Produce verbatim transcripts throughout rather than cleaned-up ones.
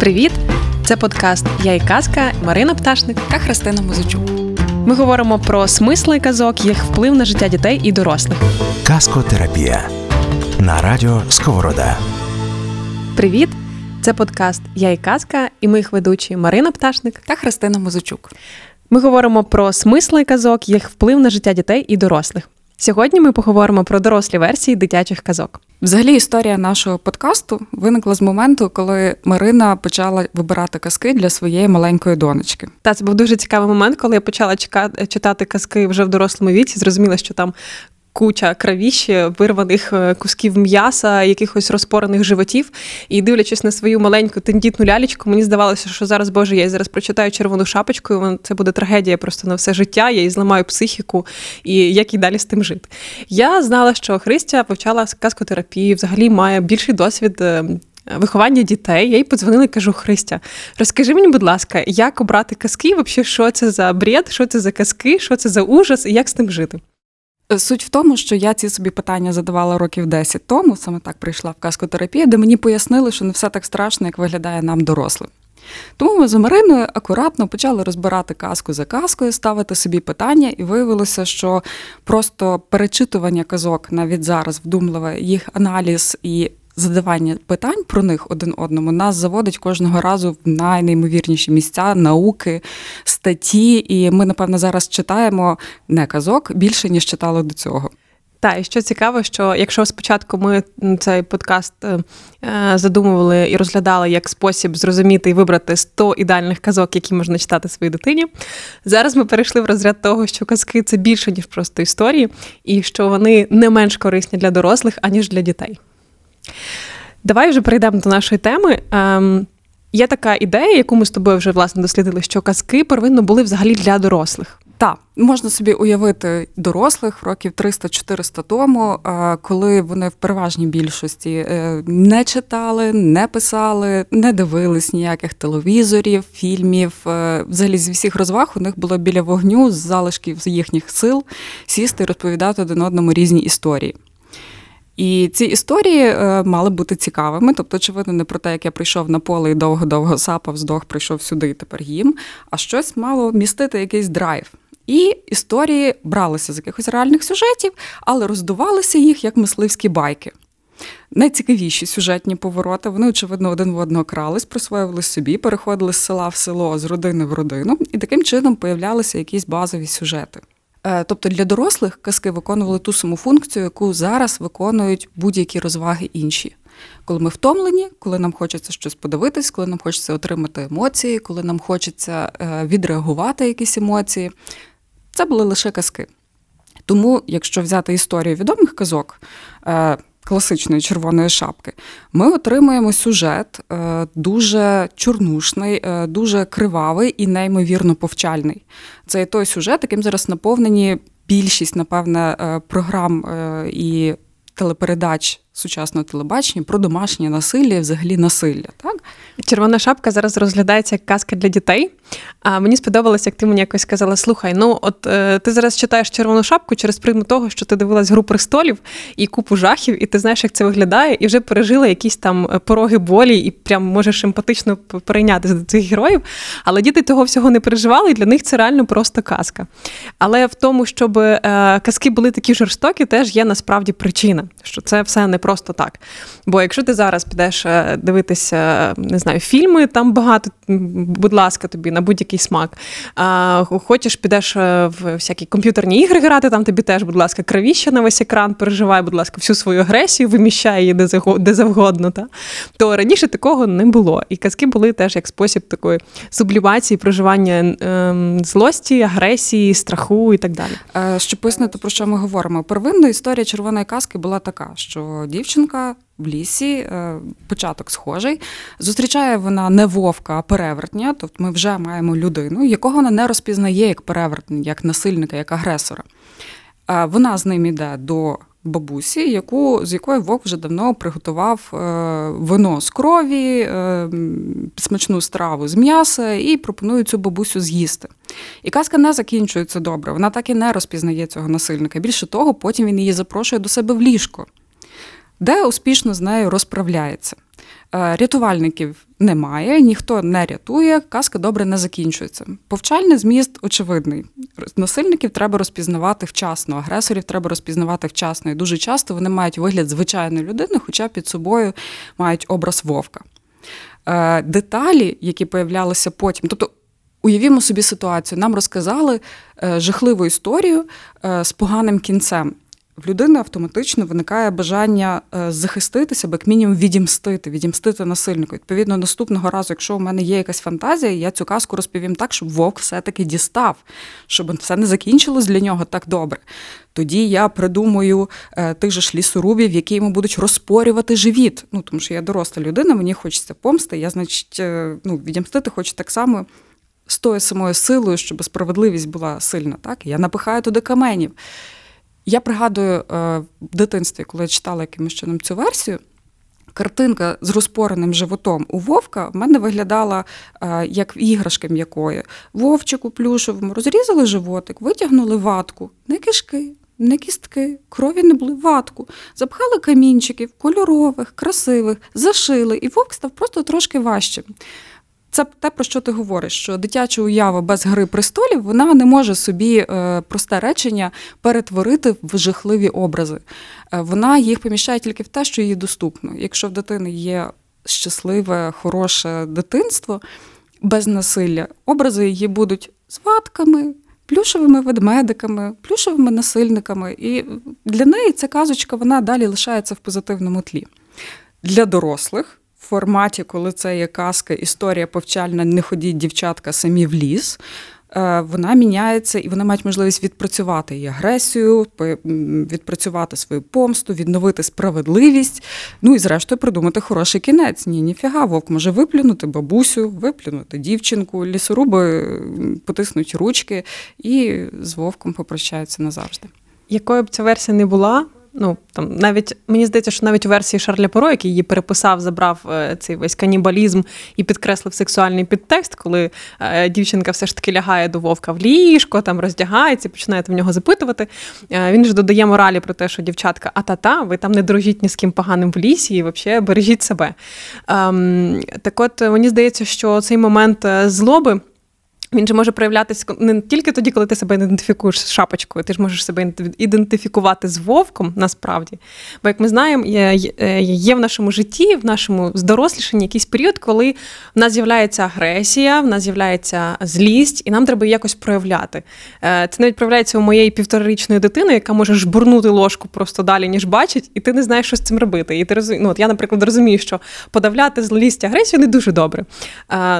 Привіт! Це подкаст «Я і казка», Марина Пташник та Христина Музичук. Ми говоримо про смисли казок, їх вплив на життя дітей і дорослих. Казкотерапія на радіо Сковорода. Привіт! Це подкаст «Я і казка» і ми їх ведучі Марина Пташник та Христина Музичук. Ми говоримо про смисли казок, їх вплив на життя дітей і дорослих. Сьогодні ми поговоримо про дорослі версії дитячих казок. Взагалі, історія нашого подкасту виникла з моменту, коли Марина почала вибирати казки для своєї маленької донечки. Та, це був дуже цікавий момент, коли я почала чекати, читати казки вже в дорослому віці, зрозуміла, що там куча кровіщі, вирваних кусків м'яса, якихось розпорених животів. І дивлячись на свою маленьку тендітну лялечку, мені здавалося, що зараз, Боже, я її зараз прочитаю «Червону шапочку», це буде трагедія просто на все життя, я їй зламаю психіку, і як їй далі з тим жити. Я знала, що Христя вивчала казкотерапію, взагалі має більший досвід виховання дітей. Я їй подзвонила і кажу: Христя, розкажи мені, будь ласка, як обрати казки, взагалі, що це за бред, що це за казки, що це за ужас і як з тим жити? Суть в тому, що я ці собі питання задавала років десять тому, саме так прийшла в казкотерапію, де мені пояснили, що не все так страшно, як виглядає нам дорослим. Тому ми з Мариною акуратно почали розбирати казку за казкою, ставити собі питання, і виявилося, що просто перечитування казок навіть зараз, вдумливе, їх аналіз і задавання питань про них один одному нас заводить кожного разу в найнеймовірніші місця, науки, статті, і ми, напевно, зараз читаємо не казок більше, ніж читали до цього. Та, і що цікаво, що якщо спочатку ми цей подкаст задумували і розглядали як спосіб зрозуміти і вибрати сто ідеальних казок, які можна читати своїй дитині, зараз ми перейшли в розряд того, що казки – це більше, ніж просто історії, і що вони не менш корисні для дорослих, аніж для дітей. Давай вже перейдемо до нашої теми. Ем, є така ідея, яку ми з тобою вже, власне, дослідили, що казки первинно були взагалі для дорослих. Так, можна собі уявити дорослих років триста-чотириста тому, коли вони в переважній більшості не читали, не писали, не дивились ніяких телевізорів, фільмів. Взагалі, з усіх розваг у них було біля вогню, з залишків їхніх сил, сісти і розповідати один одному різні історії. І ці історії мали бути цікавими, тобто, очевидно, не про те, як я прийшов на поле і довго-довго сапав, здох, прийшов сюди і тепер їм, а щось мало містити якийсь драйв. І історії бралися з якихось реальних сюжетів, але роздувалися їх як мисливські байки. Найцікавіші сюжетні повороти, вони, очевидно, один в одного крались, присвоювали собі, переходили з села в село, з родини в родину, і таким чином появлялися якісь базові сюжети. Тобто для дорослих казки виконували ту саму функцію, яку зараз виконують будь-які розваги інші. Коли ми втомлені, коли нам хочеться щось подивитись, коли нам хочеться отримати емоції, коли нам хочеться відреагувати якісь емоції, це були лише казки. Тому, якщо взяти історію відомих казок, класичної «Червоної шапки», ми отримуємо сюжет дуже чорнушний, дуже кривавий і неймовірно повчальний. Це і той сюжет, яким зараз наповнені більшість, напевне, програм і телепередач сучасного телебачення про домашнє насилля і взагалі насилля. Так? «Червона шапка» зараз розглядається як казка для дітей. А мені сподобалось, як ти мені якось сказала: слухай, ну от е, ти зараз читаєш «Червону шапку» через призму того, що ти дивилась «Гру престолів» і купу жахів, і ти знаєш, як це виглядає, і вже пережила якісь там пороги болі, і прям можеш емпатично перейнятися до цих героїв. Але діти того всього не переживали, і для них це реально просто казка. Але в тому, щоб е, казки були такі жорстокі, теж є насправді причина, що це все не просто так. Бо якщо ти зараз підеш дивитися, не знаю, фільми, там багато, будь ласка, тобі на будь-який смак. А, хочеш, підеш в всякі комп'ютерні ігри грати, там тобі теж, будь ласка, кровіща на весь екран, переживай, будь ласка, всю свою агресію, виміщай її де завгодно. Та? То раніше такого не було. І казки були теж як спосіб такої сублімації, проживання ем, злості, агресії, страху і так далі. Щоб пояснити, про що ми говоримо. Первинна історія «Червоної казки» була така, що дівчинка в лісі, початок схожий, зустрічає вона не вовка, а перевертня, тобто ми вже маємо людину, якого вона не розпізнає як перевертня, як насильника, як агресора. Вона з ним йде до бабусі, яку, з якої вовк вже давно приготував вино з крові, смачну страву з м'яса і пропонує цю бабусю з'їсти. І казка не закінчується добре, вона так і не розпізнає цього насильника. Більше того, потім він її запрошує до себе в ліжко, де успішно з нею розправляється. Рятувальників немає, ніхто не рятує, казка добре не закінчується. Повчальний зміст очевидний. Насильників треба розпізнавати вчасно, агресорів треба розпізнавати вчасно. І дуже часто вони мають вигляд звичайної людини, хоча під собою мають образ вовка. Деталі, які появлялися потім, тобто уявімо собі ситуацію, нам розказали жахливу історію з поганим кінцем. В людини автоматично виникає бажання захиститися, або як мінімум відімстити, відімстити насильнику. Відповідно, наступного разу, якщо у мене є якась фантазія, я цю казку розповім так, щоб вовк все-таки дістав, щоб все не закінчилось для нього так добре. Тоді я придумую тих же ж лісорубів, які йому будуть розпорювати живіт. Ну, тому що я доросла людина, мені хочеться помсти, я, значить, ну, відімстити хочу так само, з тою самою силою, щоб справедливість була сильна. Так? Я напихаю туди каменів. Я пригадую в дитинстві, коли я читала якимось чином цю версію, картинка з розпореним животом у вовка в мене виглядала як іграшка м'якої. Вовчику плюшовому розрізали животик, витягнули ватку, не кишки, не кістки, крові не були, ватку. Запхали камінчиків, кольорових, красивих, зашили, і вовк став просто трошки важчим. Це те, про що ти говориш, що дитяча уява без Гри престолів, вона не може собі просте речення перетворити в жахливі образи. Вона їх поміщає тільки в те, що їй доступно. Якщо в дитини є щасливе, хороше дитинство без насилля, образи її будуть з ватками, плюшевими ведмедиками, плюшевими насильниками. І для неї ця казочка, вона далі лишається в позитивному тлі. Для дорослих, в форматі, коли це є казка, історія повчальна, не ходіть, дівчатка, самі в ліс, вона міняється і вона має можливість відпрацювати її агресію, відпрацювати свою помсту, відновити справедливість, ну і зрештою придумати хороший кінець. Ні, ніфіга, вовк може виплюнути бабусю, виплюнути дівчинку, лісоруби потиснуть ручки і з вовком попрощаються назавжди. Якою б ця версія не була, ну, там, навіть, мені здається, що навіть у версії Шарля Перро, який її переписав, забрав е, цей весь канібалізм і підкреслив сексуальний підтекст, коли е, дівчинка все ж таки лягає до вовка в ліжко, там роздягається, починає в нього запитувати. Е, він ж додає моралі про те, що дівчатка, а-та-та, ви там не дружіть ні з ким поганим в лісі і взагалі бережіть себе. Е, е, так от, мені здається, що цей момент злоби, він же може проявлятися не тільки тоді, коли ти себе ідентифікуєш з шапочкою, ти ж можеш себе ідентифікувати з вовком насправді. Бо, як ми знаємо, є, є в нашому житті, в нашому здорослішенні якийсь період, коли в нас з'являється агресія, в нас з'являється злість, і нам треба якось проявляти. Це навіть проявляється у моєї півторарічної дитини, яка може жбурнути ложку просто далі, ніж бачить, і ти не знаєш, що з цим робити. І ти розум... ну, от я, наприклад, розумію, що подавляти злість і агресію не дуже добре.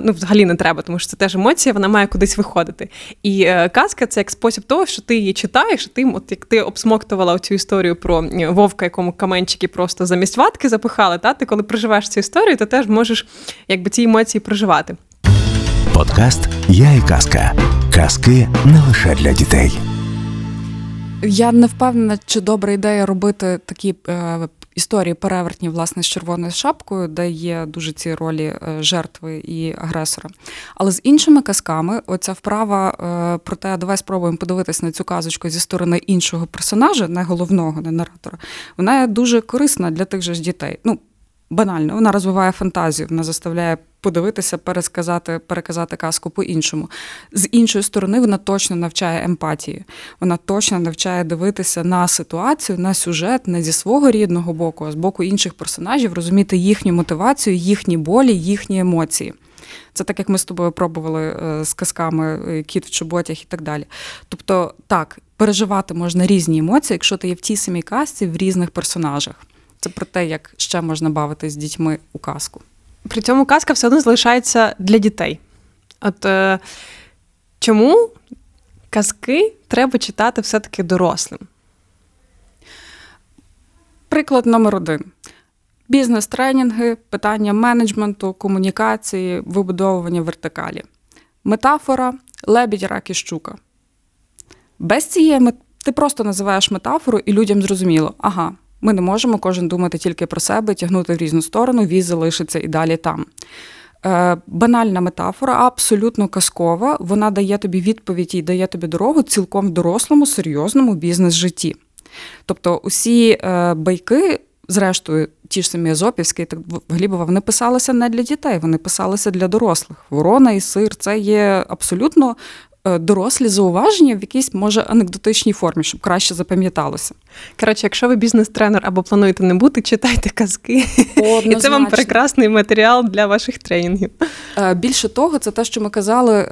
Ну, взагалі не треба, тому що це теж емоція, вона має кудись виходити. І е, казка – це як спосіб того, що ти її читаєш, і ти, от, як ти обсмоктувала цю історію про вовка, якому каменчики просто замість ватки запихали, та? Ти коли проживаєш цю історію, ти теж можеш якби, ці емоції проживати. Подкаст «Я і казка». Казки не лише для дітей. Я не впевнена, чи добра ідея робити такі е, історії перевертні, власне, з червоною шапкою, де є дуже ці ролі жертви і агресора. Але з іншими казками оця вправа е, про те, давай спробуємо подивитись на цю казочку зі сторони іншого персонажа, не головного, не наратора, вона є дуже корисна для тих же ж дітей. Ну, банально, вона розвиває фантазію, вона заставляє подивитися, пересказати, переказати казку по-іншому. З іншої сторони, вона точно навчає емпатії. Вона точно навчає дивитися на ситуацію, на сюжет, не зі свого рідного боку, а з боку інших персонажів, розуміти їхню мотивацію, їхні болі, їхні емоції. Це так, як ми з тобою пробували з казками «Кіт в чоботях» і так далі. Тобто, так, переживати можна різні емоції, якщо ти є в тій самій казці, в різних персонажах. Це про те, як ще можна бавитись з дітьми у казку. При цьому казка все одно залишається для дітей. От е, чому казки треба читати все-таки дорослим? Приклад номер один. Бізнес-тренінги, питання менеджменту, комунікації, вибудовування вертикалі. Метафора – лебідь, рак і щука. Без цієї мет... ти просто називаєш метафору, і людям зрозуміло – ага, ми не можемо кожен думати тільки про себе, тягнути в різну сторону, віз залишиться і далі там. Е, банальна метафора, абсолютно казкова, вона дає тобі відповідь і дає тобі дорогу цілком в дорослому, серйозному бізнес-житті. Тобто усі е, байки зрештою, ті ж самі Азопівські і Глібова, вони писалися не для дітей, вони писалися для дорослих. «Ворона і сир» – це є абсолютно дорослі зауваження в якійсь, може, анекдотичній формі, щоб краще запам'яталося. Коротше, якщо ви бізнес-тренер або плануєте не бути, читайте казки. Однозначно. І це вам прекрасний матеріал для ваших тренінгів. Більше того, це те, що ми казали,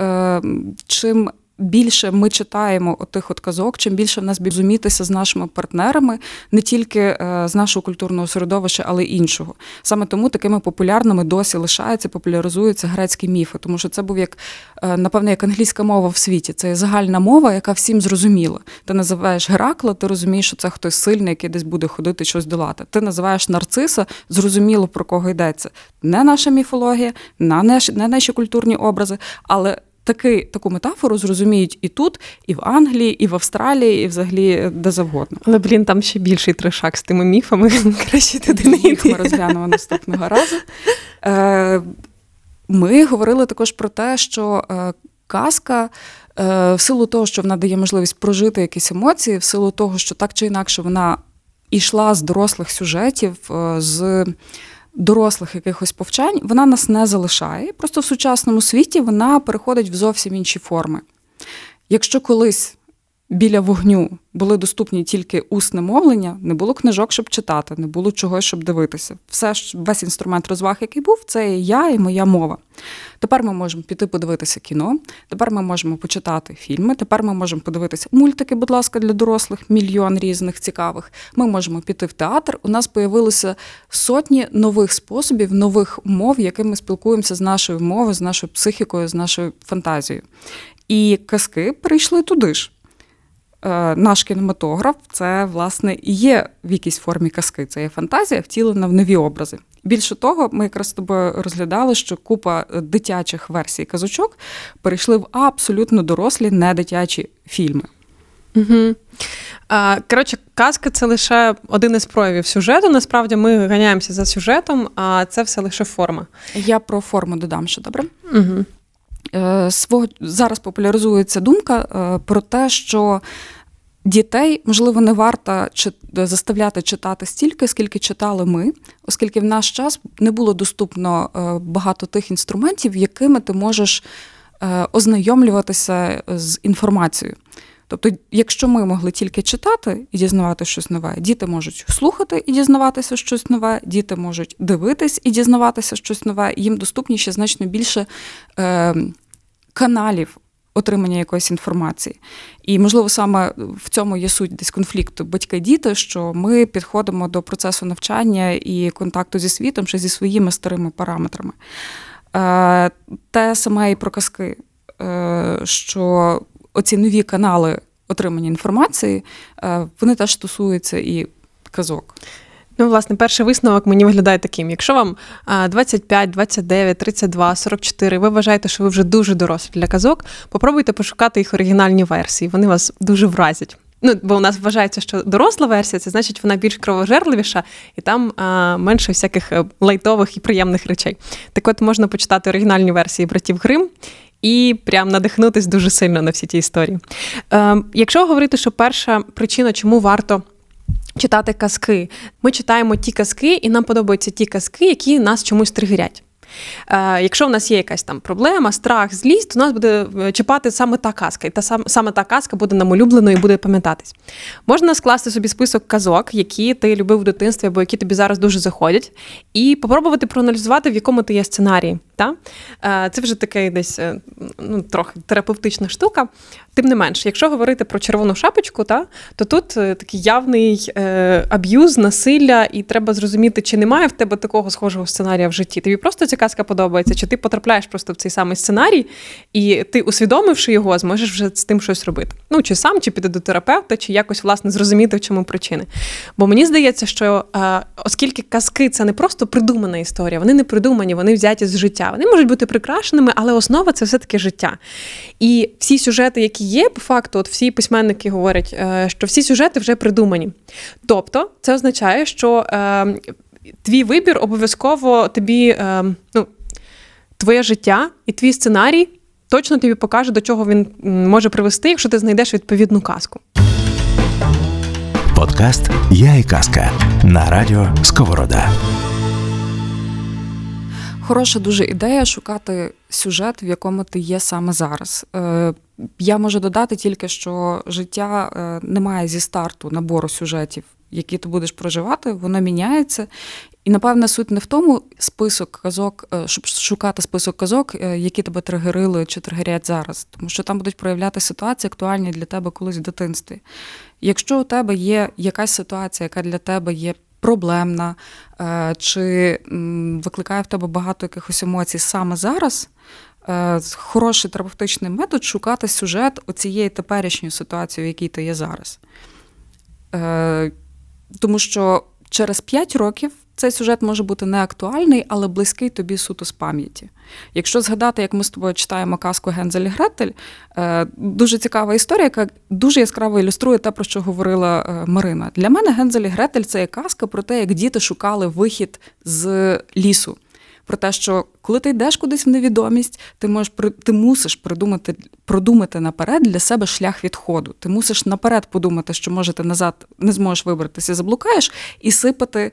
чим більше ми читаємо отих от казок, чим більше в нас розумітися з нашими партнерами, не тільки з нашого культурного середовища, але й іншого. Саме тому такими популярними досі лишаються, популяризуються грецькі міфи, тому що це був, як, напевне, як англійська мова в світі. Це загальна мова, яка всім зрозуміла. Ти називаєш Геракла, ти розумієш, що це хтось сильний, який десь буде ходити щось долати. Ти називаєш нарциса, зрозуміло, про кого йдеться. Не наша міфологія, не наші культурні образи, але Таки, таку метафору зрозуміють і тут, і в Англії, і в Австралії, і взагалі де завгодно. Але, блін, там ще більший трешак з тими міфами. Краще туди не йти. Їх ми розглянемо наступного разу. Ми говорили також про те, що казка, в силу того, що вона дає можливість прожити якісь емоції, в силу того, що так чи інакше вона йшла з дорослих сюжетів, з дорослих якихось повчань, вона нас не залишає. Просто в сучасному світі вона переходить в зовсім інші форми. Якщо колись біля вогню були доступні тільки усне мовлення, не було книжок, щоб читати, не було чогось, щоб дивитися. Все, весь інструмент розваг, який був, це я і моя мова. Тепер ми можемо піти подивитися кіно, тепер ми можемо почитати фільми, тепер ми можемо подивитися мультики, будь ласка, для дорослих, мільйон різних цікавих. Ми можемо піти в театр, у нас появилися сотні нових способів, нових мов, якими ми спілкуємося з нашою мовою, з нашою психікою, з нашою фантазією. І казки прийшли туди ж. Наш кінематограф – це, власне, і є в якійсь формі казки. Це є фантазія, втілена в нові образи. Більше того, ми якраз з тобою розглядали, що купа дитячих версій казочок перейшли в абсолютно дорослі, не дитячі фільми. Угу. Коротше, казка – це лише один із проявів сюжету. Насправді, ми ганяємося за сюжетом, а це все лише форма. Я про форму додам ще, добре? Угу. Свого зараз популяризується думка про те, що дітей, можливо, не варто заставляти читати стільки, скільки читали ми, оскільки в наш час не було доступно багато тих інструментів, якими ти можеш ознайомлюватися з інформацією. Тобто, якщо ми могли тільки читати і дізнавати щось нове, діти можуть слухати і дізнаватися щось нове, діти можуть дивитись і дізнаватися щось нове, їм доступніше значно більше е, каналів отримання якоїсь інформації. І, можливо, саме в цьому є суть десь конфлікту батьки-діти, що ми підходимо до процесу навчання і контакту зі світом, ще зі своїми старими параметрами. Е, те саме і про казки, е, що оці нові канали отримання інформації, вони теж стосуються і казок. Ну, власне, перший висновок мені виглядає таким. Якщо вам двадцять п'ять, двадцять дев'ять, тридцять два, сорок чотири, ви вважаєте, що ви вже дуже дорослі для казок, попробуйте пошукати їх оригінальні версії. Вони вас дуже вразять. Ну, бо у нас вважається, що доросла версія, це значить, вона більш кровожерливіша, і там а, менше всяких лайтових і приємних речей. Так от, можна почитати оригінальні версії братів Гримм, і прям надихнутись дуже сильно на всі ті історії. Е, якщо говорити, що перша причина, чому варто читати казки. Ми читаємо ті казки, і нам подобаються ті казки, які нас чомусь тригерять. Е, якщо в нас є якась там проблема, страх, злість, то нас буде чіпати саме та казка. І та сам, саме та казка буде нам улюбленою і буде пам'ятатись. Можна скласти собі список казок, які ти любив в дитинстві, або які тобі зараз дуже заходять, і попробувати проаналізувати, в якому ти є сценарії. Та? Це вже така десь ну, трохи терапевтична штука. Тим не менш, якщо говорити про червону шапочку, та, то тут такий явний е, аб'юз, насилля, і треба зрозуміти, чи немає в тебе такого схожого сценарія в житті. Тобі просто ця казка подобається, чи ти потрапляєш просто в цей самий сценарій, і ти, усвідомивши його, зможеш вже з тим щось робити. Ну, чи сам, чи піде до терапевта, чи якось, власне, зрозуміти, в чому причини. Бо мені здається, що е, оскільки казки – це не просто придумана історія, вони не придумані, вони взяті з життя. Вони можуть бути прикрашеними, але основа – це все-таки життя. І всі сюжети, які є, по факту, от всі письменники говорять, що всі сюжети вже придумані. Тобто, це означає, що е, твій вибір обов'язково тобі, е, ну, твоє життя і твій сценарій точно тобі покаже, до чого він може привести, якщо ти знайдеш відповідну казку. Подкаст «Я і казка» на радіо Сковорода. Хороша дуже ідея шукати сюжет, в якому ти є саме зараз. Я можу додати тільки, що життя не має зі старту набору сюжетів, які ти будеш проживати, воно міняється. І, напевне, суть не в тому список казок, щоб шукати список казок, які тебе тригерили чи тригерять зараз. Тому що там будуть проявляти ситуації, актуальні для тебе колись в дитинстві. Якщо у тебе є якась ситуація, яка для тебе є проблемна, чи викликає в тебе багато якихось емоцій саме зараз, хороший терапевтичний метод – шукати сюжет оцієї теперішньої ситуації, в якій ти є зараз. Тому що через п'ять років цей сюжет може бути неактуальний, але близький тобі суто з пам'яті. Якщо згадати, як ми з тобою читаємо казку «Гензель і Гретель», дуже цікава історія, яка дуже яскраво ілюструє те, про що говорила Марина. Для мене «Гензель і Гретель» – це казка про те, як діти шукали вихід з лісу. Про те, що коли ти йдеш кудись в невідомість, ти можеш ти мусиш придумати, продумати наперед для себе шлях відходу. Ти мусиш наперед подумати, що може ти назад не зможеш вибратися, заблукаєш, і сипати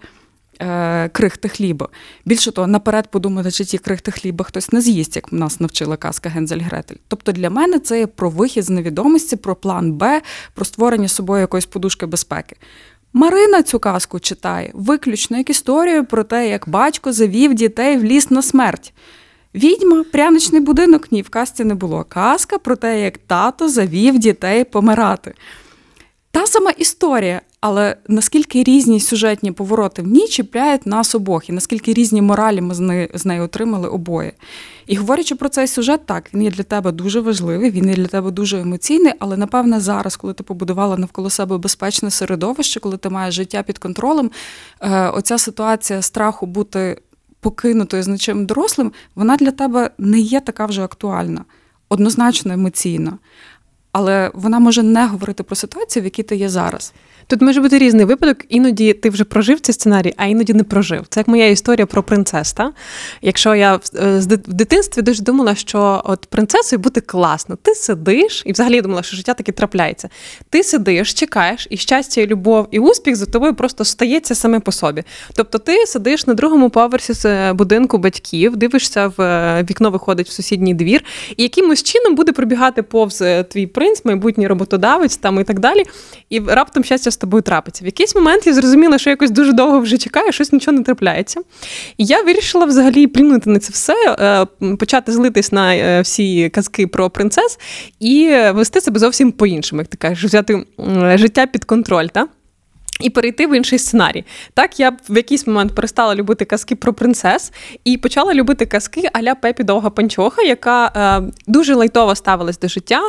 е, крихти хліба. Більше того, наперед подумати, чи ті крихти хліба хтось не з'їсть, як нас навчила казка «Гензель і Гретель». Тобто для мене це є про вихід з невідомості, про план Б, про створення собою якоїсь подушки безпеки. Марина цю казку читає виключно як історію про те, як батько завів дітей в ліс на смерть. Відьма, пряничний будинок, ні, в казці не було. Казка про те, як тато завів дітей помирати. Та сама історія, але наскільки різні сюжетні повороти в ній чіпляють нас обох, і наскільки різні моралі ми з неї, з неї отримали обоє. І говорячи про цей сюжет, так, він є для тебе дуже важливий, він є для тебе дуже емоційний, але, напевне, зараз, коли ти побудувала навколо себе безпечне середовище, коли ти маєш життя під контролем, оця ситуація страху бути покинутою значимим дорослим, вона для тебе не є така вже актуальна, однозначно емоційна. Але вона може не говорити про ситуацію, в якій ти є зараз. Тут може бути різний випадок. Іноді ти вже прожив цей сценарій, а іноді не прожив. Це як моя історія про принцес. Та? Якщо я в дитинстві дуже думала, що от принцесою бути класно. Ти сидиш, і взагалі я думала, що життя таке трапляється. Ти сидиш, чекаєш, і щастя, і любов, і успіх за тобою просто стається саме по собі. Тобто ти сидиш на другому поверсі будинку батьків, дивишся, в вікно виходить в сусідній двір, і якимось чином буде пробігати повз твій принц, майбутній роботодавець там і так далі, і раптом щастя з тобою трапиться. В якийсь момент я зрозуміла, що я якось дуже довго вже чекаю, щось нічого не трапляється. І я вирішила взагалі плюнути на це все, почати злитись на всі казки про принцес і вести себе зовсім по-іншому, як ти кажеш, взяти життя під контроль, так? І перейти в інший сценарій. Так, я в якийсь момент перестала любити казки про принцес і почала любити казки а-ля Пепі Довга Панчоха, яка е, дуже лайтово ставилась до життя.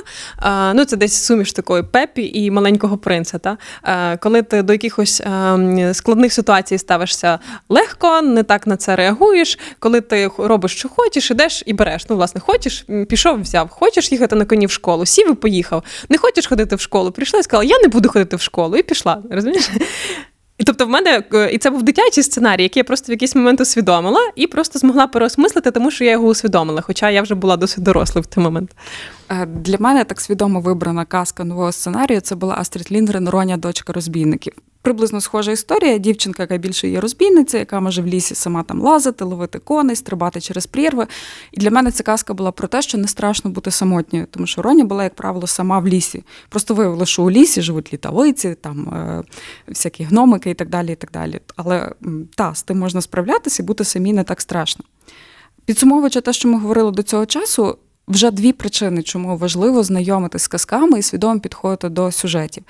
Е, ну, це десь суміш такої Пепі і маленького принца. Та? Е, коли ти до якихось е, складних ситуацій ставишся легко, не так на це реагуєш, коли ти робиш, що хочеш, ідеш і береш. Ну, власне, хочеш, пішов, взяв. Хочеш їхати на коні в школу, сів і поїхав. Не хочеш ходити в школу, прийшла і сказала, я не буду ходити в школу, і пішла, розумієш? Тобто в мене, і це був дитячий сценарій, який я просто в якийсь момент усвідомила і просто змогла переосмислити, тому що я його усвідомила, хоча я вже була досить доросла в той момент. Для мене так свідомо вибрана казка нового сценарію, це була Астрид Ліндгрен «Роня, дочка розбійників». Приблизно схожа історія, дівчинка, яка більше є розбійниця, яка може в лісі сама там лазити, ловити коней, стрибати через прірви. І для мене ця казка була про те, що не страшно бути самотньою, тому що Роня була, як правило, сама в лісі. Просто виявила, що у лісі живуть літавиці, там е, всякі гномики і так далі, і так далі. Але та, з тим можна справлятися і бути самі не так страшно. Підсумовуючи те, що ми говорили до цього часу, вже дві причини, чому важливо знайомитись з казками і свідомо підходити до сюжетів.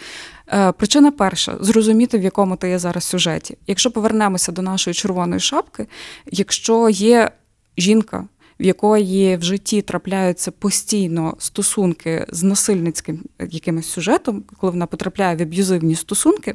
Причина перша – зрозуміти, в якому ти є зараз сюжеті. Якщо повернемося до нашої червоної шапки, якщо є жінка, в якої в житті трапляються постійно стосунки з насильницьким якимось сюжетом, коли вона потрапляє в аб'юзивні стосунки,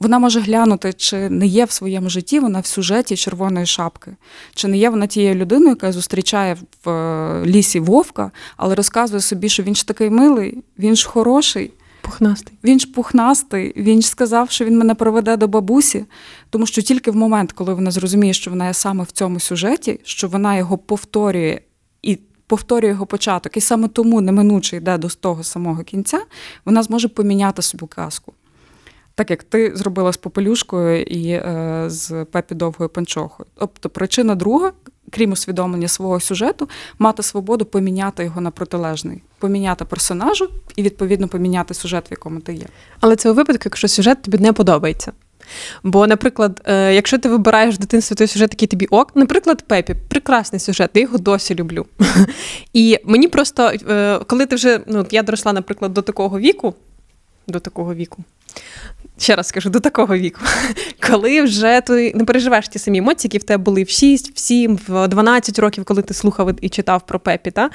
вона може глянути, чи не є в своєму житті вона в сюжеті червоної шапки, чи не є вона тією людиною, яка зустрічає в лісі вовка, але розказує собі, що він ж такий милий, він ж хороший, пухнастий. Він ж пухнастий, він ж сказав, що він мене проведе до бабусі, тому що тільки в момент, коли вона зрозуміє, що вона є саме в цьому сюжеті, що вона його повторює і повторює його початок, і саме тому неминуче йде до того самого кінця, вона зможе поміняти собі казку. так як ти зробила з Попелюшкою і е, з Пепі Довгою Панчохою. Тобто причина друга, крім усвідомлення свого сюжету, мати свободу поміняти його на протилежний, поміняти персонажу і, відповідно, поміняти сюжет, в якому ти є. Але це у випадку, якщо сюжет тобі не подобається. Бо, наприклад, якщо ти вибираєш в дитинстві той сюжет, який тобі ок, наприклад, Пепі, прекрасний сюжет, я його досі люблю. І мені просто, коли ти вже, ну, я доросла, наприклад, до такого віку, до такого віку, ще раз скажу, до такого віку, коли вже ти не переживаєш ті самі емоції, які в тебе були в шість, в сім, в дванадцять років, коли ти слухав і читав про Пепі, та?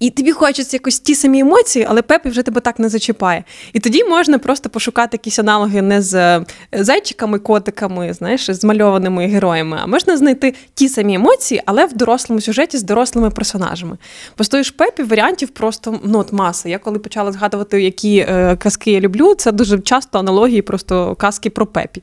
І тобі хочеться якось ті самі емоції, але Пепі вже тебе так не зачіпає. І тоді можна просто пошукати якісь аналоги не з зайчиками, котиками, знаєш, з мальованими героями, а можна знайти ті самі емоції, але в дорослому сюжеті з дорослими персонажами. Постоїш Пепі, варіантів просто, ну, от маса. Я коли почала згадувати, які е, казки я люблю, це дуже часто аналогії про просто казки про Пепі.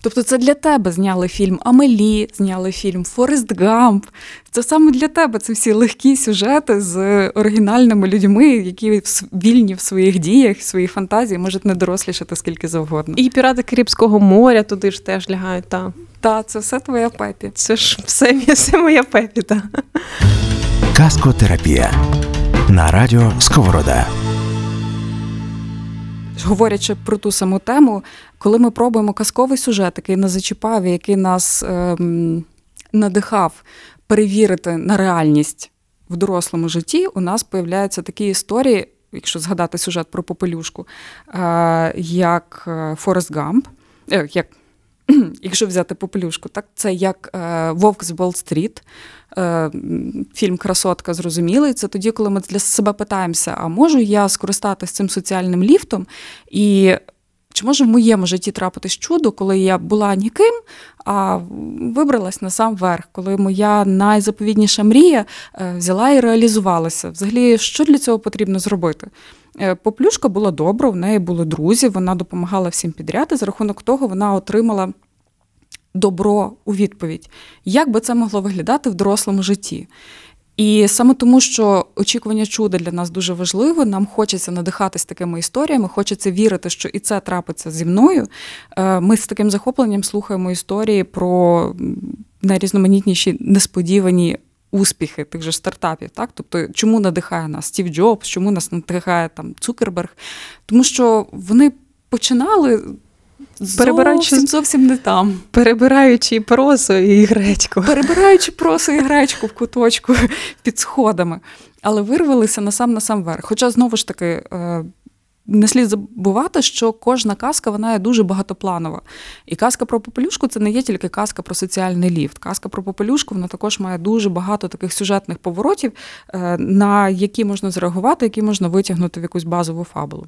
Тобто це для тебе зняли фільм «Амелі», зняли фільм «Форест Гамп». Це саме для тебе, це всі легкі сюжети з оригінальними людьми, які вільні в своїх діях, в своїй фантазії, можуть не дорослішати скільки завгодно. І «Пірати Карибського моря» туди ж теж лягають, так. Так, це все твоя Пепі. Це ж все, все моя Пепі, так. Казкотерапія на радіо Сковорода. Говорячи про ту саму тему, коли ми пробуємо казковий сюжет, який нас зачіпав, який нас ем, надихав перевірити на реальність в дорослому житті, у нас появляються такі історії, якщо згадати сюжет про Попелюшку, е, як Форест Гамп, е, як, якщо взяти Попелюшку, так, це як е, «Вовк з Уолл-стріт», е, фільм «Красотка», зрозумілий. Це тоді, коли ми для себе питаємося, а можу я скористатися цим соціальним ліфтом, і чи може в моєму житті трапитись чудо, коли я була ніким, а вибралась на сам верх, коли моя найзаповідніша мрія е, взяла і реалізувалася. Взагалі, що для цього потрібно зробити? Попелюшка була добра, в неї були друзі, вона допомагала всім підряд, і за рахунок того вона отримала добро у відповідь. Як би це могло виглядати в дорослому житті? І саме тому, що очікування чуда для нас дуже важливе, нам хочеться надихатись такими історіями, хочеться вірити, що і це трапиться зі мною. Ми з таким захопленням слухаємо історії про найрізноманітніші несподівані успіхи тих же стартапів, так? Тобто, чому надихає нас Стів Джобс, чому нас надихає там Цукерберг? Тому що вони починали зовсім, зовсім не там. Перебираючи просо і гречку. Перебираючи просо і гречку в куточку під сходами. Але вирвалися на сам на сам верх. Хоча, знову ж таки, не слід забувати, що кожна казка, вона є дуже багатопланова. І казка про Попелюшку – це не є тільки казка про соціальний ліфт. Казка про Попелюшку, вона також має дуже багато таких сюжетних поворотів, на які можна зреагувати, які можна витягнути в якусь базову фабулу.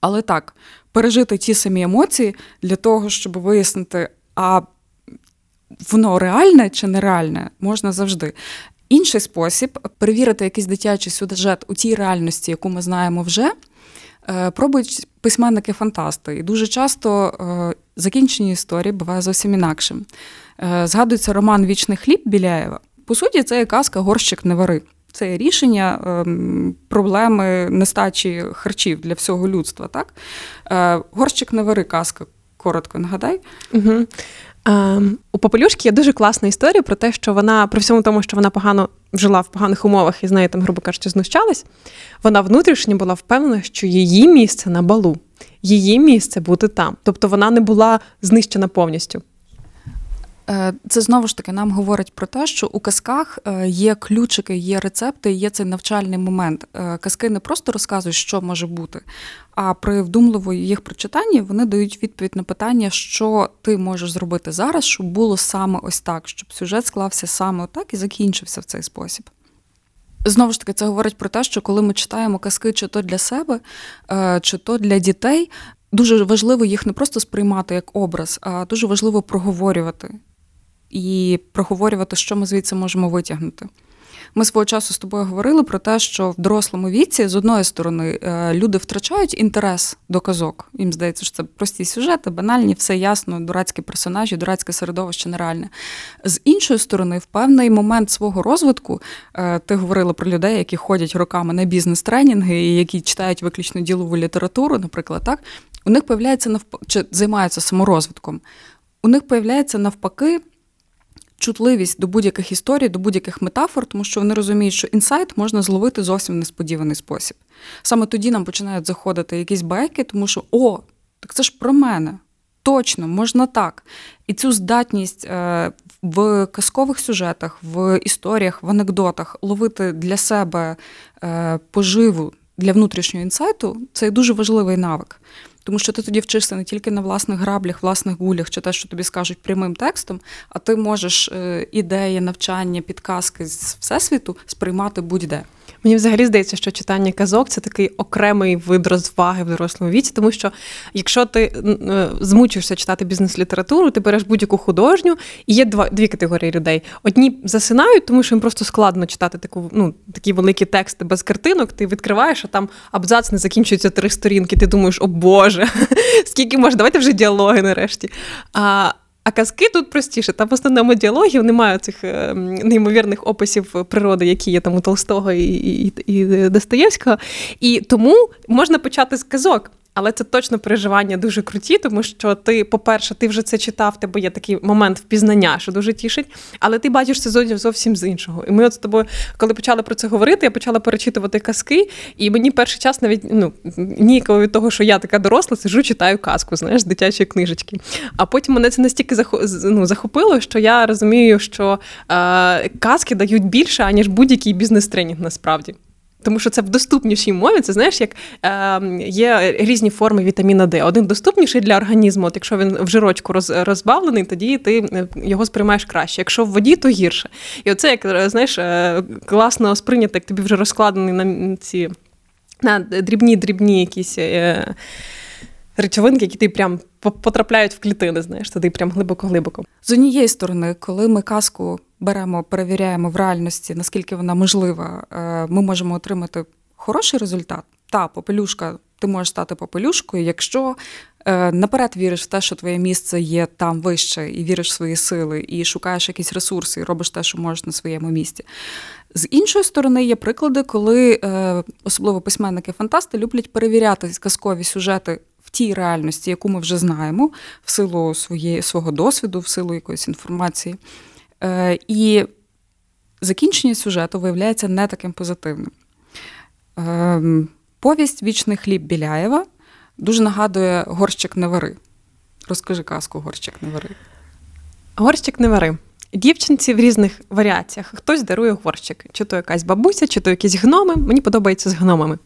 Але так, пережити ті самі емоції для того, щоб вияснити, а воно реальне чи нереальне, можна завжди. Інший спосіб – перевірити якийсь дитячий сюжет у тій реальності, яку ми знаємо вже, пробують письменники-фантасти. І дуже часто е, закінчені історії буває зовсім інакшим. Е, згадується роман «Вічний хліб» Біляєва. По суті, це є казка «Горщик не вари». Це є рішення е, проблеми нестачі харчів для всього людства. Так? Е, «Горщик не вари» казка. Коротко, нагадай. Угу. Е, у Попелюшки є дуже класна історія про те, що вона, при всьому тому, що вона погано жила в поганих умовах і з нею, там, грубо кажучи, знущалась, вона внутрішньо була впевнена, що її місце на балу, її місце бути там. Тобто вона не була знищена повністю. Це, знову ж таки, нам говорить про те, що у казках є ключики, є рецепти, є цей навчальний момент. Казки не просто розказують, що може бути, а при вдумливому їх прочитанні вони дають відповідь на питання, що ти можеш зробити зараз, щоб було саме ось так, щоб сюжет склався саме так і закінчився в цей спосіб. Знову ж таки, це говорить про те, що коли ми читаємо казки чи то для себе, чи то для дітей, дуже важливо їх не просто сприймати як образ, а дуже важливо проговорювати. І проговорювати, що ми звідси можемо витягнути. Ми свого часу з тобою говорили про те, що в дорослому віці, з одної сторони, люди втрачають інтерес до казок. Їм здається, що це прості сюжети, банальні, все ясно, дурацькі персонажі, дурацьке середовище нереальне. З іншої сторони, в певний момент свого розвитку, ти говорила про людей, які ходять роками на бізнес-тренінги і які читають виключно ділову літературу, наприклад, так? у них появляється навпаки, чи займаються саморозвитком, у них появляється навпаки чутливість до будь-яких історій, до будь-яких метафор, тому що вони розуміють, що інсайт можна зловити зовсім в несподіваний спосіб. Саме тоді нам починають заходити якісь байки, тому що «О, так це ж про мене! Точно, можна так!» І цю здатність в казкових сюжетах, в історіях, в анекдотах ловити для себе поживу, для внутрішнього інсайту – це дуже важливий навик. Тому що ти тоді вчишся не тільки на власних граблях, власних гулях, чи те, що тобі скажуть прямим текстом, а ти можеш ідеї, навчання, підказки з Всесвіту сприймати будь-де. Мені взагалі здається, що читання казок – це такий окремий вид розваги в дорослому віці, тому що якщо ти змучуєшся читати бізнес-літературу, ти береш будь-яку художню, і є два, дві категорії людей. Одні засинають, тому що їм просто складно читати таку, ну, такі великі тексти без картинок, ти відкриваєш, а там абзац не закінчується три сторінки, ти думаєш, о боже, скільки можна, давайте вже діалоги нарешті. А... А казки тут простіше. Там в основному діалогів немає цих неймовірних описів природи, які є там у Толстого і, і, і Достоєвського. І тому можна почати з казок. Але це точно переживання дуже круті, тому що ти, по-перше, ти вже це читав, тебе є такий момент впізнання, що дуже тішить, але ти бачиш це зовсім з іншого. І ми от з тобою, коли почали про це говорити, я почала перечитувати казки, і мені перший час навіть, ну, ніяково від того, що я така доросла, сижу, читаю казку, знаєш, з дитячої книжечки. А потім мене це настільки захопило, що я розумію, що е- казки дають більше, аніж будь-який бізнес-тренінг насправді. Тому що це в доступнішій мові, це, знаєш, як е, є різні форми вітаміна Д. Один доступніший для організму, от якщо він в жирочку роз, розбавлений, тоді ти його сприймаєш краще. Якщо в воді, то гірше. І оце, як, знаєш, класно сприйняти, як тобі вже розкладений на ці на дрібні-дрібні якісь е, речовинки, які ти прям потрапляють в клітини, знаєш, туди прям глибоко-глибоко. З однієї сторони, коли ми казку беремо, перевіряємо в реальності, наскільки вона можлива, ми можемо отримати хороший результат. Та, попелюшка, ти можеш стати попелюшкою, якщо наперед віриш в те, що твоє місце є там вище, і віриш в свої сили, і шукаєш якісь ресурси, і робиш те, що можеш на своєму місці. З іншої сторони, є приклади, коли особливо письменники-фантасти люблять перевіряти казкові сюжети тій реальності, яку ми вже знаємо, в силу своєї, свого досвіду, в силу якоїсь інформації. Е, і закінчення сюжету виявляється не таким позитивним. Е, повість «Вічний хліб» Біляєва дуже нагадує «Горщик не вари». Розкажи казку «Горщик не вари». «Горщик не вари». Дівчинці в різних варіаціях. Хтось дарує горщик. Чи то якась бабуся, чи то якісь гноми. Мені подобається з гномами.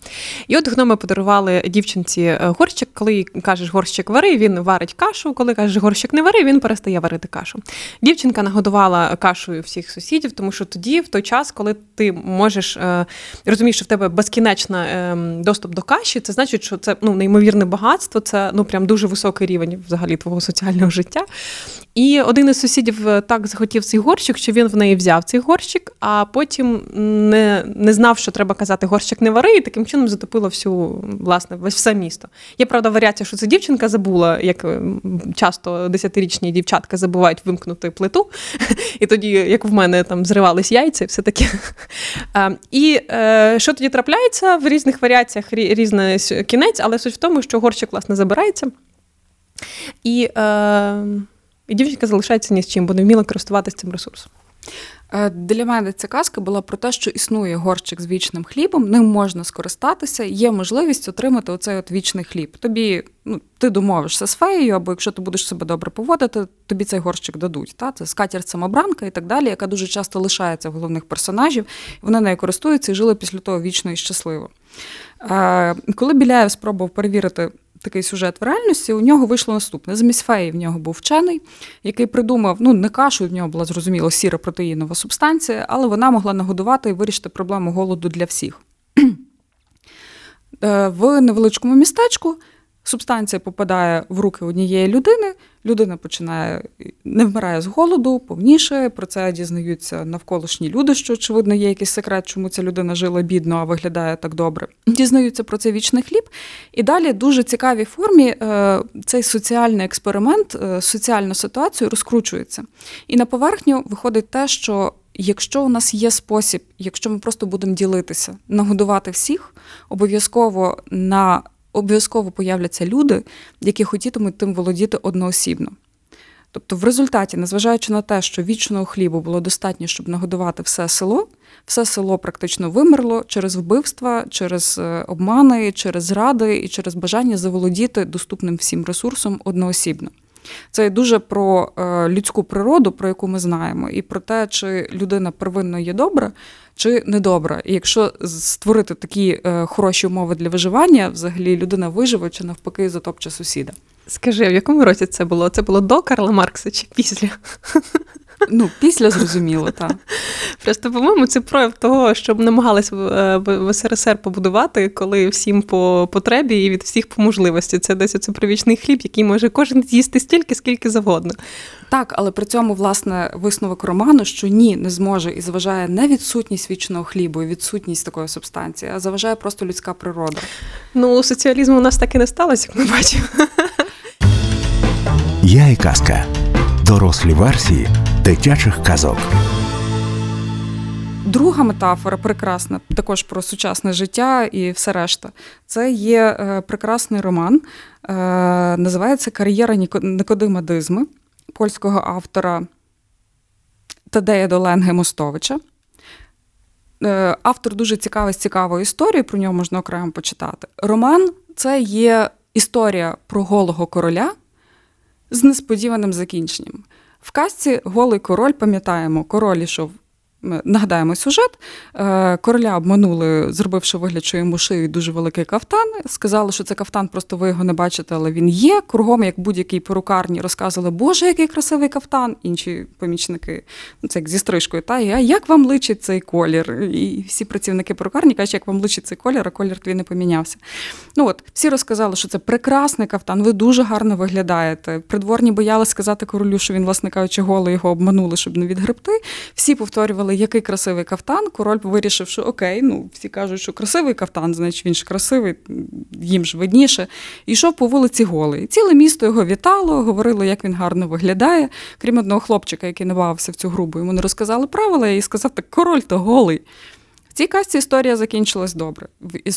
І от гноми подарували дівчинці горщик. Коли кажеш горщик вари, він варить кашу. Коли кажеш горщик не вари, він перестає варити кашу. Дівчинка нагодувала кашею всіх сусідів, тому що тоді, в той час, коли ти можеш, розумієш, що в тебе безкінечний доступ до каші, це значить, що це, ну, неймовірне багатство, це, ну, прям дуже високий рівень взагалі твого соціального життя. І один із сусідів так захотів цей горщик, що він в неї взяв цей горщик, а потім не, не знав, що треба казати «горщик не вари», і таким чином затопило всю, власне, все місто. Є, правда, варіація, що це дівчинка забула, як часто десятирічні дівчатка забувають вимкнути плиту, і тоді, як в мене, там зривались яйця і все таке. І що тоді трапляється? В різних варіаціях різний кінець, але суть в тому, що горщик, власне, забирається. І... І дівчинка залишається ні з чим, бо не вміла користуватися цим ресурсом. Для мене ця казка була про те, що існує горщик з вічним хлібом, ним можна скористатися, є можливість отримати оцей от вічний хліб. Тобі, ну, ти домовишся з феєю, або якщо ти будеш себе добре поводити, тобі цей горщик дадуть. Та? Це скатерть-самобранка і так далі, яка дуже часто лишається в головних персонажів, вони нею користуються і жили після того вічно і щасливо. Коли Біляєв спробував перевірити такий сюжет в реальності, у нього вийшло наступне. Замість феї в нього був вчений, який придумав, ну, не кашу, в нього була, зрозуміло, сіра протеїнова субстанція, але вона могла нагодувати і вирішити проблему голоду для всіх. В невеличкому містечку субстанція попадає в руки однієї людини, людина починає, не вмирає з голоду, повніше, про це дізнаються навколишні люди, що, очевидно, є якийсь секрет, чому ця людина жила бідно, а виглядає так добре. Дізнаються про цей вічний хліб. І далі в дуже цікавій формі цей соціальний експеримент, соціальну ситуацію розкручується. І на поверхню виходить те, що якщо у нас є спосіб, якщо ми просто будемо ділитися, нагодувати всіх, обов'язково на обов'язково появляться люди, які хотітимуть тим володіти одноосібно. Тобто в результаті, незважаючи на те, що вічного хлібу було достатньо, щоб нагодувати все село, все село практично вимерло через вбивства, через обмани, через зради і через бажання заволодіти доступним всім ресурсом одноосібно. Це дуже про людську природу, про яку ми знаємо, і про те, чи людина первинно є добра, чи недобра. І якщо створити такі хороші умови для виживання, взагалі людина виживе чи навпаки затопче сусіда. Скажи, в якому році це було? Це було до Карла Маркса чи після? Ну, після, зрозуміло, так. Просто, по-моєму, це прояв того, що намагались в ес ер ес ер побудувати, коли всім по потребі і від всіх по можливості. Це десь оце привічний хліб, який може кожен з'їсти стільки, скільки завгодно. Так, але при цьому, власне, висновок роману, що ні, не зможе і заважає не відсутність вічного хлібу і відсутність такої субстанції, а заважає просто людська природа. Ну, соціалізму у нас так і не сталося, як ми бачимо. Я і казка. Дорослі версії дитячих казок. Друга метафора прекрасна, також про сучасне життя і все решта. Це є прекрасний роман, називається «Кар'єра Никодима Дизми» польського автора Тадея Доленге-Мостовича. Автор дуже цікавий, з цікавою історією, про нього можна окремо почитати. Роман – це є історія про голого короля з несподіваним закінченням. В казці голий король, пам'ятаємо, король ішов, нагадаємо сюжет, короля обманули, зробивши вигляд, що йому шиють дуже великий кафтан, сказали, що це кафтан, просто ви його не бачите, але він є, кругом, як будь-якій перукарні, розказували, боже, який красивий кафтан, інші помічники, ну це як зі стрижкою, та, і, а як вам личить цей колір? І всі працівники перукарні кажуть, як вам личить цей колір, а колір твій не помінявся. Ну от, всі розказали, що це прекрасний кафтан, ви дуже гарно виглядаєте, придворні боялися сказати королю, що він, власне кажучи, голий, його обманули, щоб не відгребти, всі повторювали, який красивий кафтан, король вирішив, що окей, ну всі кажуть, що красивий кафтан, значить він ж красивий, їм ж видніше. І йшов по вулиці голий. Ціле місто його вітало, говорило, як він гарно виглядає. Крім одного хлопчика, який не бавився в цю грубу, йому не розказали правила і сказав, так король то голий. В цій казці історія закінчилась добре.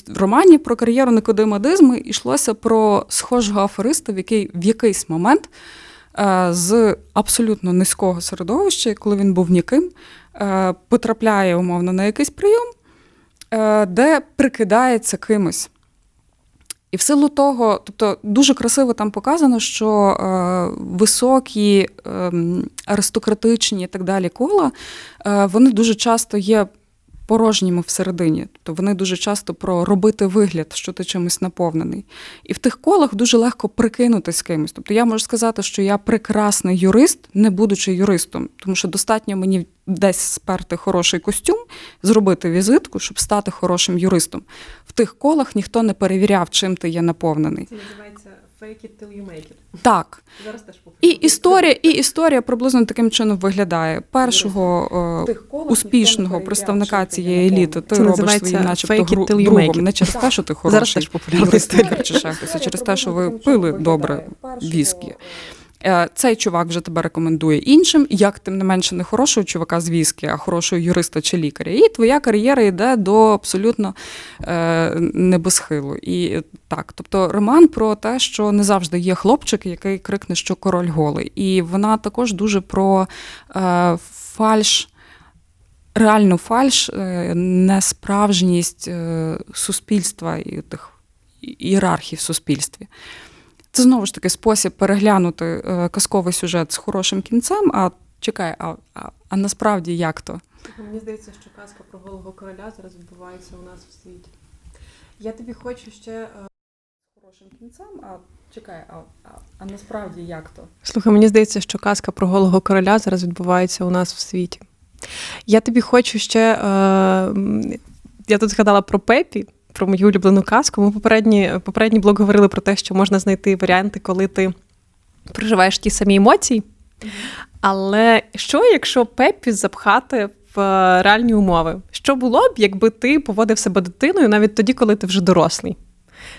В романі про кар'єру Никодима Дизми йшлося про схожого афериста, в який в якийсь момент з абсолютно низького середовища, коли він був ніким, потрапляє, умовно, на якийсь прийом, де прикидається кимось. І в силу того, тобто дуже красиво там показано, що високі, аристократичні і так далі кола, вони дуже часто є порожніми всередині. Тобто вони дуже часто про робити вигляд, що ти чимось наповнений. І в тих колах дуже легко прикинутися кимось. Тобто я можу сказати, що я прекрасний юрист, не будучи юристом, тому що достатньо мені десь сперти хороший костюм, зробити візитку, щоб стати хорошим юристом. В тих колах ніхто не перевіряв, чим ти є наповнений. Це називається fake it till you make it. Так. Зараз теж і історія, і історія приблизно таким чином виглядає. Першого успішного представника цієї еліти ти робиш своїм начебто другом. Не через те, що ти хороший юристик чи ще хтось, а через те, що ви пили добре віскі. Цей чувак вже тебе рекомендує іншим, як тим не менше не хорошого чувака з віскі, а хорошого юриста чи лікаря. І твоя кар'єра йде до абсолютно е, небосхилу. І так, тобто роман про те, що не завжди є хлопчик, який крикне, що король голий. І вона також дуже про е, фальш, реальну фальш, е, несправжність е, суспільства і тих ієрархій в суспільстві. Це, знову ж таки, спосіб переглянути казковий сюжет з хорошим кінцем, а чекай, а, а, а насправді як то? Мені здається, що казка про голого короля зараз відбувається у нас в світі. Я тобі хочу ще з хорошим кінцем, а чекай, а, а, а насправді як то? Слухай, мені здається, що казка про голого короля зараз відбувається у нас в світі. Я тобі хочу ще... Е, я тут згадала про Пепі, про мою улюблену казку. Ми попередні, попередній блог говорили про те, що можна знайти варіанти, коли ти проживаєш ті самі емоції. Але що, якщо Пеппі запхати в реальні умови? Що було б, якби ти поводив себе дитиною навіть тоді, коли ти вже дорослий?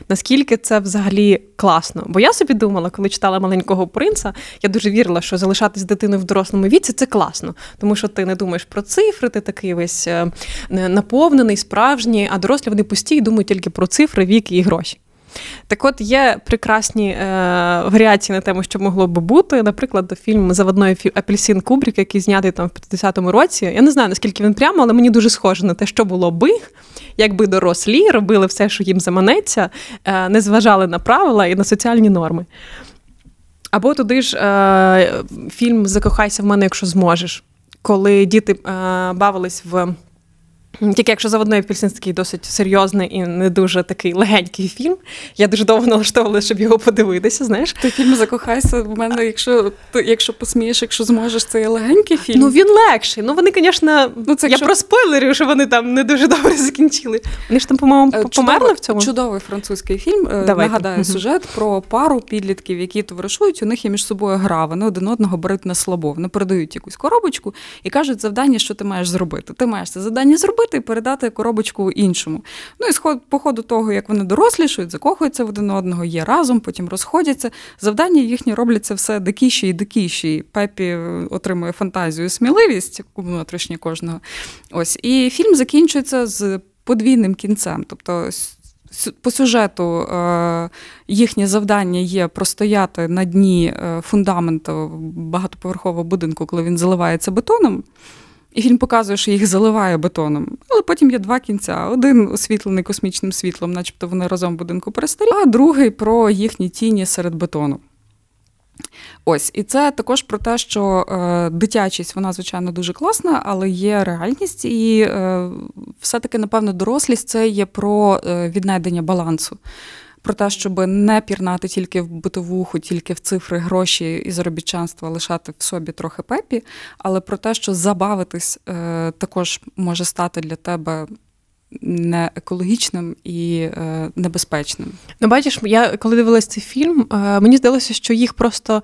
Наскільки це взагалі класно? Бо я собі думала, коли читала «Маленького принца», я дуже вірила, що залишатись дитиною в дорослому віці – це класно. Тому що ти не думаєш про цифри, ти такий весь наповнений, справжній, а дорослі вони пусті і думають тільки про цифри, вік і гроші. Так от, є прекрасні е, варіації на тему, що могло би бути. Наприклад, фільм «Заводної апельсин» Кубрик, який знятий там в п'ятдесятому році. Я не знаю, наскільки він прямо, але мені дуже схоже на те, що було би, якби дорослі робили все, що їм заманеться, е, не зважали на правила і на соціальні норми. Або туди ж е, фільм «Закохайся в мене, якщо зможеш», коли діти е, бавились в... Тільки якщо «Заводної апельсин» такий досить серйозний і не дуже такий легенький фільм. Я дуже довго налаштовувалася, щоб його подивитися, знаєш. Ти фільм «Закохайся» в мене, якщо, ти, якщо посмієш, якщо зможеш, це є легенький фільм. Ну, він легший. Ну, вони, звісно, ну, я якщо... проспойлерю, що вони там не дуже добре закінчили. Вони ж там, по-моєму, померли чудовий, в цьому. Чудовий французький фільм. Давайте. Нагадаю, сюжет про пару підлітків, які товаришують, у них є між собою гра. Вони один одного беруть на слабо. Вони передають якусь коробочку і кажуть завдання, що ти маєш зробити. Ти маєш це завдання зробити і передати коробочку іншому. Ну і по ходу того, як вони дорослішують, закохуються в один одного, є разом, потім розходяться. Завдання їхні робляться все дикіші і дикіші. Пепі отримує фантазію і сміливість, внутрішні кожного. Ось. І фільм закінчується з подвійним кінцем. Тобто по сюжету їхнє завдання є простояти на дні фундаменту багатоповерхового будинку, коли він заливається бетоном. І фільм показує, що їх заливає бетоном. Але потім є два кінця. Один освітлений космічним світлом, начебто вони разом в будинку перестарі, а другий про їхні тіні серед бетону. Ось. І це також про те, що е, дитячість, вона, звичайно, дуже класна, але є реальність. І е, все-таки, напевно, дорослість – це є про е, віднайдення балансу. Про те, щоб не пірнати тільки в бутовуху, тільки в цифри, гроші і заробітчанство, лишати в собі трохи пепі, але про те, що забавитись е, також може стати для тебе не екологічним і е, небезпечним. Ну, бачиш, я коли дивилась цей фільм, е, мені здалося, що їх просто,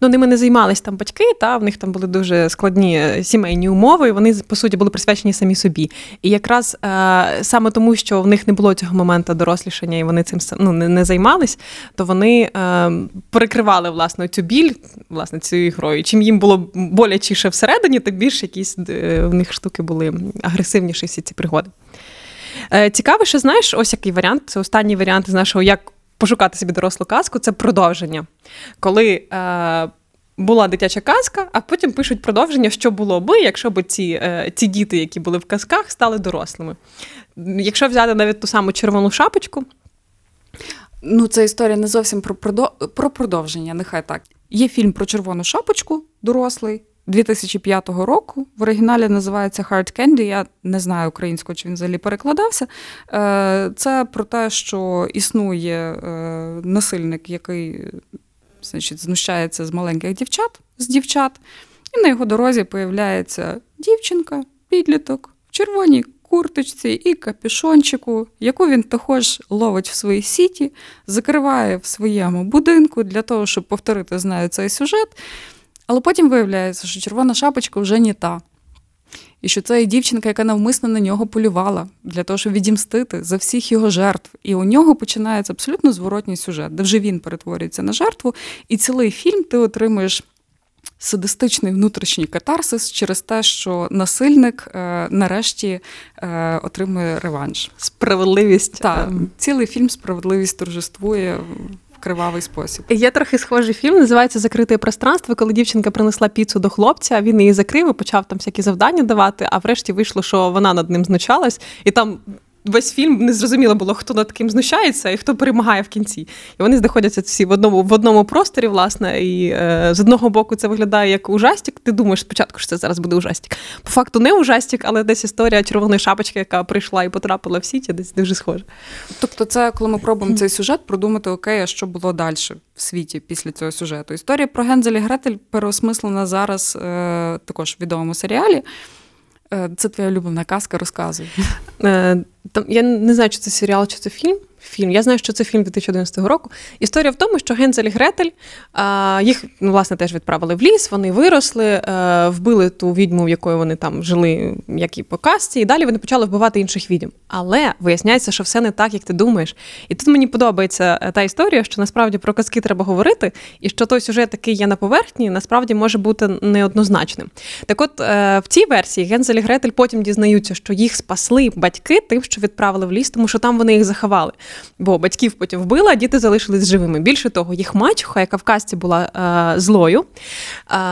ну, ними не займались там батьки, та в них там були дуже складні сімейні умови, і вони, по суті, були присвячені самі собі. І якраз е, саме тому, що в них не було цього моменту дорослішання, і вони цим ну, не, не займались, то вони е, перекривали, власне, цю біль, власне, цю грою. Чим їм було болячіше всередині, тим більше якісь е, в них штуки були агресивніші всі ці пригоди. Цікаво, що, знаєш, ось який варіант, це останній варіант з нашого, як пошукати собі дорослу казку, це продовження. Коли е, була дитяча казка, а потім пишуть продовження, що було би, якщо б ці, е, ці діти, які були в казках, стали дорослими. Якщо взяти навіть ту саму «Червону шапочку». Ну, це історія не зовсім про, про продовження, нехай так. Є фільм про «Червону шапочку», дорослий, дві тисячі п'ятого року, в оригіналі називається «Hard Candy», я не знаю українською, чи він взагалі перекладався. Це про те, що існує насильник, який, значить, знущається з маленьких дівчат, з дівчат, і на його дорозі появляється дівчинка, підліток, в червоній курточці і капюшончику, яку він також ловить в своїй сіті, закриває в своєму будинку для того, щоб повторити з нею цей сюжет. Але потім виявляється, що «Червона шапочка» вже не та. І що це і дівчинка, яка навмисно на нього полювала, для того, щоб відімстити за всіх його жертв. І у нього починається абсолютно зворотній сюжет, де вже він перетворюється на жертву. І цілий фільм ти отримуєш садистичний внутрішній катарсис через те, що насильник е, нарешті е, отримує реванш. Справедливість. Так, цілий фільм «Справедливість торжествує». Кривавий спосіб. Є трохи схожий фільм, називається «Закрите пространство», коли дівчинка принесла піцу до хлопця, він її закрив і почав там всякі завдання давати, а врешті вийшло, що вона над ним знущалась, і там весь фільм не зрозуміло було, хто над ким знущається і хто перемагає в кінці. І вони знаходяться всі в одному, в одному просторі, власне, і е, з одного боку це виглядає як ужастик, ти думаєш спочатку, що це зараз буде ужастик. По факту не ужастик, але десь історія «Червоної шапочки», яка прийшла і потрапила в сіті, десь дуже схожа. Тобто це, коли ми пробуємо цей сюжет, продумати, окей, а що було далі в світі після цього сюжету. Історія про Гензель і Гретель переосмислена зараз е, також в відомому серіалі. Це твоя улюблена казка, розказуй. Я не знаю, чи це серіал, чи це фільм. Фільм. Я знаю, що це фільм дві тисячі одинадцятого року. Історія в тому, що Гензель і Гретель, їх, ну, власне, теж відправили в ліс, вони виросли, вбили ту відьму, в якої вони там жили, як і по казці, і далі вони почали вбивати інших відьм. Але виясняється, що все не так, як ти думаєш. І тут мені подобається та історія, що насправді про казки треба говорити, і що той сюжет, який є на поверхні, насправді може бути неоднозначним. Так от, в цій версії Гензель і Гретель потім дізнаються, що їх спасли батьки, батьки тим, що відправили в ліс, тому що там вони їх заховали. Бо батьків потім вбили, а діти залишились живими. Більше того, їх мачуха, яка в казці була е, злою,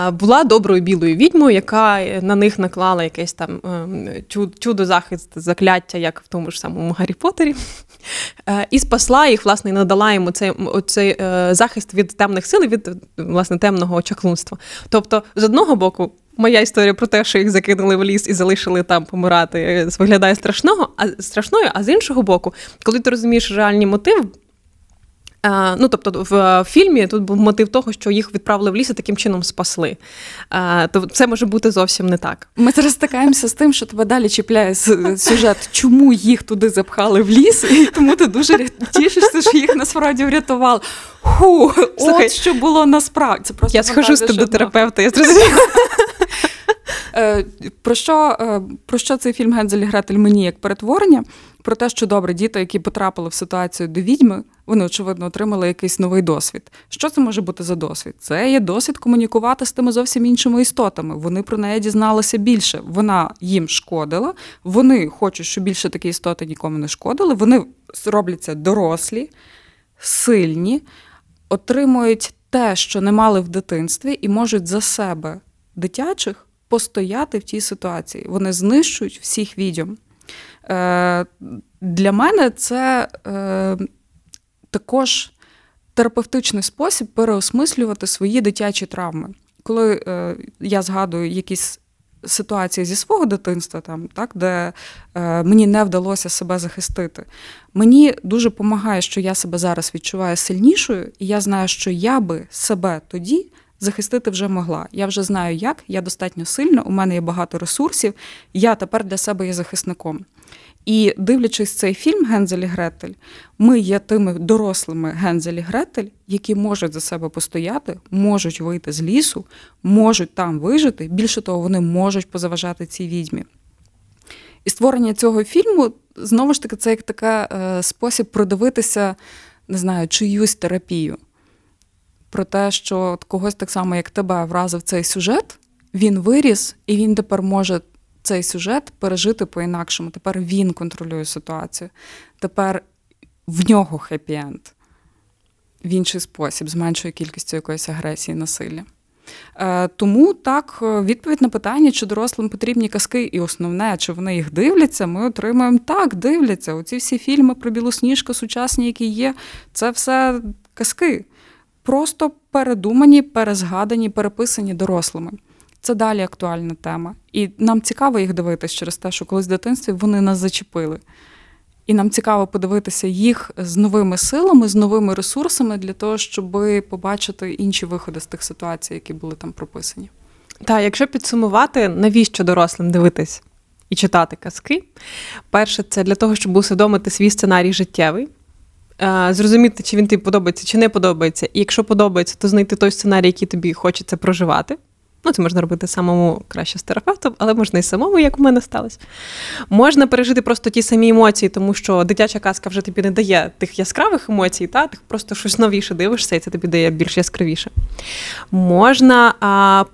е, була доброю білою відьмою, яка на них наклала якесь там е, чудо-захист, закляття, як в тому ж самому Гаррі Поттері. Е, і спасла їх, власне, і надала йому цей, цей е, захист від темних сил, від, власне, темного чаклунства. Тобто, з одного боку, моя історія про те, що їх закинули в ліс і залишили там помирати, виглядає страшного, а страшною, а з іншого боку, коли ти розумієш реальні мотиви, ну, тобто в фільмі тут був мотив того, що їх відправили в ліс і таким чином спасли. То це може бути зовсім не так. Ми зараз стикаємося з тим, що тебе далі чіпляє сюжет, чому їх туди запхали в ліс, і тому ти дуже тішишся, що їх насправді врятували. Ху, слухай, от що було насправді. Це просто я схожу з тебе до терапевта, я зрозуміла. Про що, про що цей фільм «Гензель і Гретель» мені як перетворення? Про те, що, добре, діти, які потрапили в ситуацію до відьми, вони, очевидно, отримали якийсь новий досвід. Що це може бути за досвід? Це є досвід комунікувати з тими зовсім іншими істотами. Вони про неї дізналися більше. Вона їм шкодила. Вони хочуть, щоб більше такі істоти нікому не шкодили. Вони робляться дорослі, сильні, отримують те, що не мали в дитинстві, і можуть за себе, дитячих, постояти в тій ситуації. Вони знищують всіх відьом. Е, для мене це е, також терапевтичний спосіб переосмислювати свої дитячі травми. Коли е, я згадую якісь ситуації зі свого дитинства, там, так, де е, мені не вдалося себе захистити, мені дуже помагає, що я себе зараз відчуваю сильнішою, і я знаю, що я би себе тоді захистити вже могла. Я вже знаю, як, я достатньо сильна, у мене є багато ресурсів, я тепер для себе є захисником. І дивлячись цей фільм «Гензель і Гретель», ми є тими дорослими Гензель і Гретель, які можуть за себе постояти, можуть вийти з лісу, можуть там вижити, більше того, вони можуть позаважати цій відьмі. І створення цього фільму, знову ж таки, це як такий е, спосіб продивитися, не знаю, чиюсь терапію. Про те, що когось так само, як тебе, вразив цей сюжет, він виріс, і він тепер може цей сюжет пережити по-інакшому. Тепер він контролює ситуацію. Тепер в нього хеппі-енд. В інший спосіб, з меншою кількістю якоїсь агресії, насилля. Тому так, відповідь на питання, чи дорослим потрібні казки, і основне, чи вони їх дивляться, ми отримуємо так, дивляться. Оці всі фільми про Білосніжку, сучасні, які є, це все казки. Просто передумані, перезгадані, переписані дорослими. Це далі актуальна тема. І нам цікаво їх дивитися через те, що колись в дитинстві вони нас зачепили. І нам цікаво подивитися їх з новими силами, з новими ресурсами для того, щоб побачити інші виходи з тих ситуацій, які були там прописані. Та, якщо підсумувати, навіщо дорослим дивитись і читати казки? Перше, це для того, щоб усвідомити свій сценарій життєвий. Зрозуміти, чи він тобі подобається, чи не подобається. І якщо подобається, то знайти той сценарій, який тобі хочеться проживати. Ну, це можна робити самому, краще з терапевтом, але можна і самому, як у мене сталося. Можна пережити просто ті самі емоції, тому що дитяча казка вже тобі не дає тих яскравих емоцій, та ти просто щось новіше дивишся, і це тобі дає більш яскравіше. Можна а,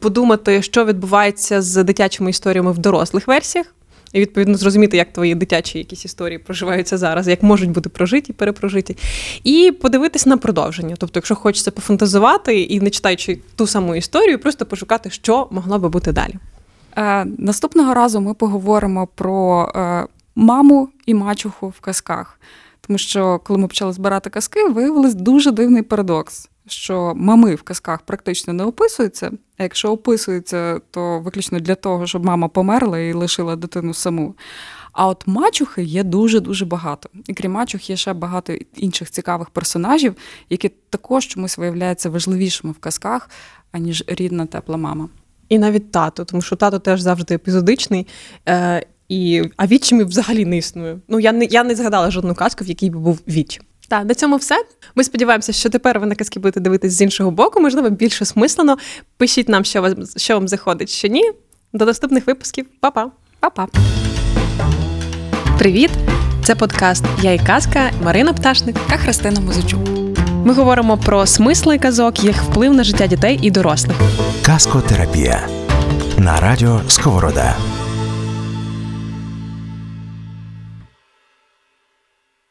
подумати, що відбувається з дитячими історіями в дорослих версіях. І, відповідно, зрозуміти, як твої дитячі якісь історії проживаються зараз, як можуть бути прожиті, перепрожиті. І подивитись на продовження. Тобто, якщо хочеться пофантазувати і, не читаючи ту саму історію, просто пошукати, що могло би бути далі. Е, наступного разу ми поговоримо про е, маму і мачуху в казках. Тому що, коли ми почали збирати казки, виявилось дуже дивний парадокс, що мами в казках практично не описуються, а якщо описуються, то виключно для того, щоб мама померла і лишила дитину саму. А от мачухи є дуже-дуже багато. І крім мачух є ще багато інших цікавих персонажів, які також чомусь виявляються важливішими в казках, аніж рідна тепла мама. І навіть тато, тому що тато теж завжди епізодичний. Е- і... А відчимів взагалі не існує. Ну, я не, я не згадала жодну казку, в якій би був відчим. Так, на цьому все. Ми сподіваємося, що тепер ви на казки будете дивитись з іншого боку, можливо, більш осмислено. Пишіть нам, що вам, що вам заходить, що ні. До наступних випусків. Па-па. Па-па. Привіт! Це подкаст «Я і казка», Марина Пташник та Христина Музичук. Ми говоримо про смисли казок, їх вплив на життя дітей і дорослих. Казкотерапія на радіо Сковорода.